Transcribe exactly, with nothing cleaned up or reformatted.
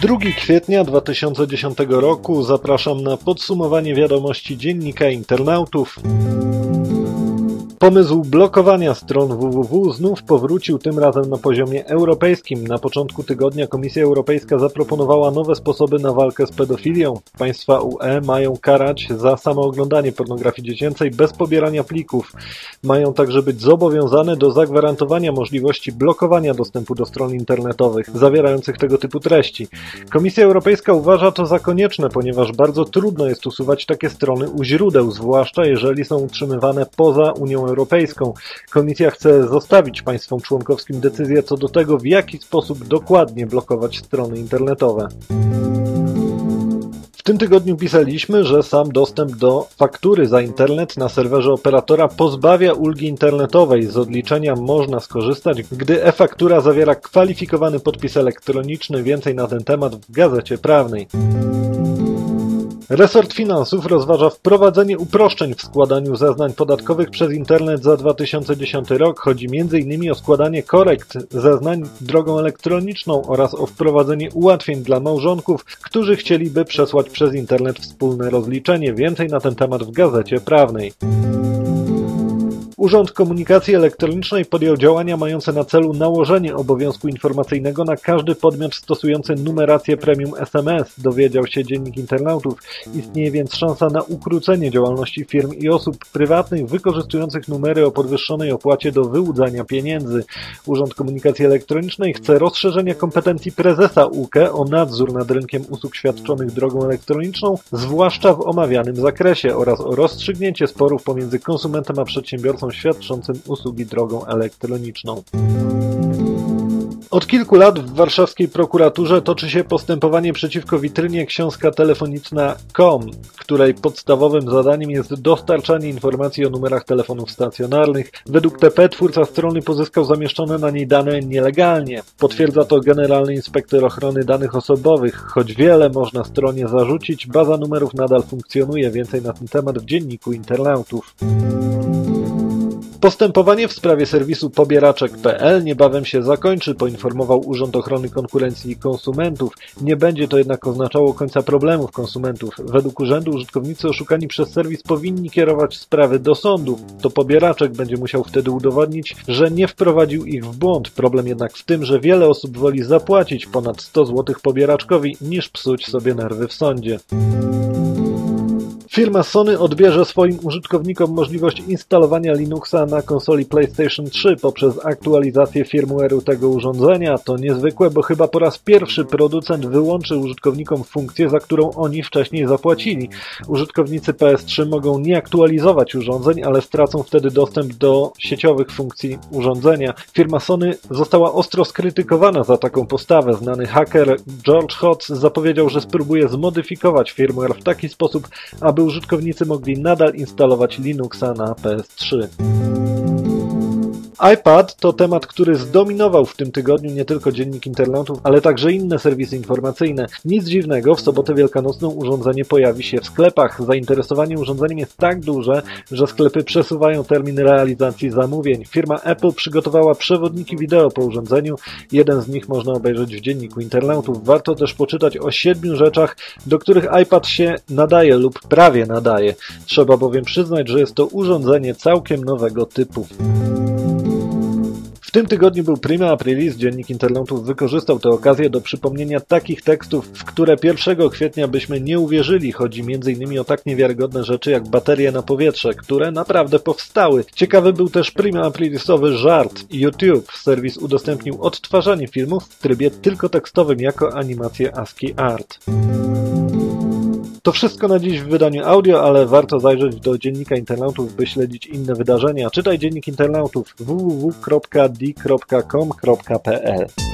drugiego kwietnia dwa tysiące dziesiątego roku zapraszam na podsumowanie wiadomości Dziennika Internautów. Pomysł blokowania stron www znów powrócił, tym razem na poziomie europejskim. Na początku tygodnia Komisja Europejska zaproponowała nowe sposoby na walkę z pedofilią. Państwa U E mają karać za samooglądanie pornografii dziecięcej bez pobierania plików. Mają także być zobowiązane do zagwarantowania możliwości blokowania dostępu do stron internetowych zawierających tego typu treści. Komisja Europejska uważa to za konieczne, ponieważ bardzo trudno jest usuwać takie strony u źródeł, zwłaszcza jeżeli są utrzymywane poza Unią Europejską. Komisja chce zostawić państwom członkowskim decyzję co do tego, w jaki sposób dokładnie blokować strony internetowe. W tym tygodniu pisaliśmy, że sam dostęp do faktury za internet na serwerze operatora pozbawia ulgi internetowej. Z odliczenia można skorzystać, gdy e-faktura zawiera kwalifikowany podpis elektroniczny. Więcej na ten temat w Gazecie Prawnej. Resort Finansów rozważa wprowadzenie uproszczeń w składaniu zeznań podatkowych przez internet za dwa tysiące dziesiąty rok. Chodzi między innymi o składanie korekt zeznań drogą elektroniczną oraz o wprowadzenie ułatwień dla małżonków, którzy chcieliby przesłać przez internet wspólne rozliczenie. Więcej na ten temat w Gazecie Prawnej. Urząd Komunikacji Elektronicznej podjął działania mające na celu nałożenie obowiązku informacyjnego na każdy podmiot stosujący numerację premium S M S, dowiedział się Dziennik Internautów. Istnieje więc szansa na ukrócenie działalności firm i osób prywatnych wykorzystujących numery o podwyższonej opłacie do wyłudzania pieniędzy. Urząd Komunikacji Elektronicznej chce rozszerzenia kompetencji prezesa U K E o nadzór nad rynkiem usług świadczonych drogą elektroniczną, zwłaszcza w omawianym zakresie, oraz o rozstrzygnięcie sporów pomiędzy konsumentem a przedsiębiorcą świadczącym usługi drogą elektroniczną. Od kilku lat w warszawskiej prokuraturze toczy się postępowanie przeciwko witrynie książka telefoniczna kropka com, której podstawowym zadaniem jest dostarczanie informacji o numerach telefonów stacjonarnych. Według T P twórca strony pozyskał zamieszczone na niej dane nielegalnie. Potwierdza to Generalny Inspektor Ochrony Danych Osobowych. Choć wiele można stronie zarzucić, baza numerów nadal funkcjonuje. Więcej na ten temat w Dzienniku Internautów. Postępowanie w sprawie serwisu pobieraczek kropka p l niebawem się zakończy, poinformował Urząd Ochrony Konkurencji i Konsumentów. Nie będzie to jednak oznaczało końca problemów konsumentów. Według urzędu użytkownicy oszukani przez serwis powinni kierować sprawy do sądu. To pobieraczek będzie musiał wtedy udowodnić, że nie wprowadził ich w błąd. Problem jednak w tym, że wiele osób woli zapłacić ponad sto złotych pobieraczkowi, niż psuć sobie nerwy w sądzie. Firma Sony odbierze swoim użytkownikom możliwość instalowania Linuxa na konsoli PlayStation trzy poprzez aktualizację firmware'u tego urządzenia. To niezwykłe, bo chyba po raz pierwszy producent wyłączy użytkownikom funkcję, za którą oni wcześniej zapłacili. Użytkownicy P S trzy mogą nie aktualizować urządzeń, ale stracą wtedy dostęp do sieciowych funkcji urządzenia. Firma Sony została ostro skrytykowana za taką postawę. Znany haker George Hotz zapowiedział, że spróbuje zmodyfikować firmware w taki sposób, aby użytkownicy mogli nadal instalować Linuxa na P S trzy. iPad to temat, który zdominował w tym tygodniu nie tylko Dziennik Internautów, ale także inne serwisy informacyjne. Nic dziwnego, w sobotę wielkanocną urządzenie pojawi się w sklepach. Zainteresowanie urządzeniem jest tak duże, że sklepy przesuwają termin realizacji zamówień. Firma Apple przygotowała przewodniki wideo po urządzeniu. Jeden z nich można obejrzeć w Dzienniku Internautów. Warto też poczytać o siedmiu rzeczach, do których iPad się nadaje lub prawie nadaje. Trzeba bowiem przyznać, że jest to urządzenie całkiem nowego typu. W tym tygodniu był Prima Aprilis. Dziennik Internautów wykorzystał tę okazję do przypomnienia takich tekstów, w które pierwszego kwietnia byśmy nie uwierzyli. Chodzi między innymi o tak niewiarygodne rzeczy jak baterie na powietrze, które naprawdę powstały. Ciekawy był też Prima Aprilisowy żart. YouTube, serwis udostępnił odtwarzanie filmów w trybie tylko tekstowym jako animację ASCII Art. To wszystko na dziś w wydaniu audio, ale warto zajrzeć do Dziennika Internautów, by śledzić inne wydarzenia. Czytaj Dziennik Internautów w w w kropka d kropka com kropka p l.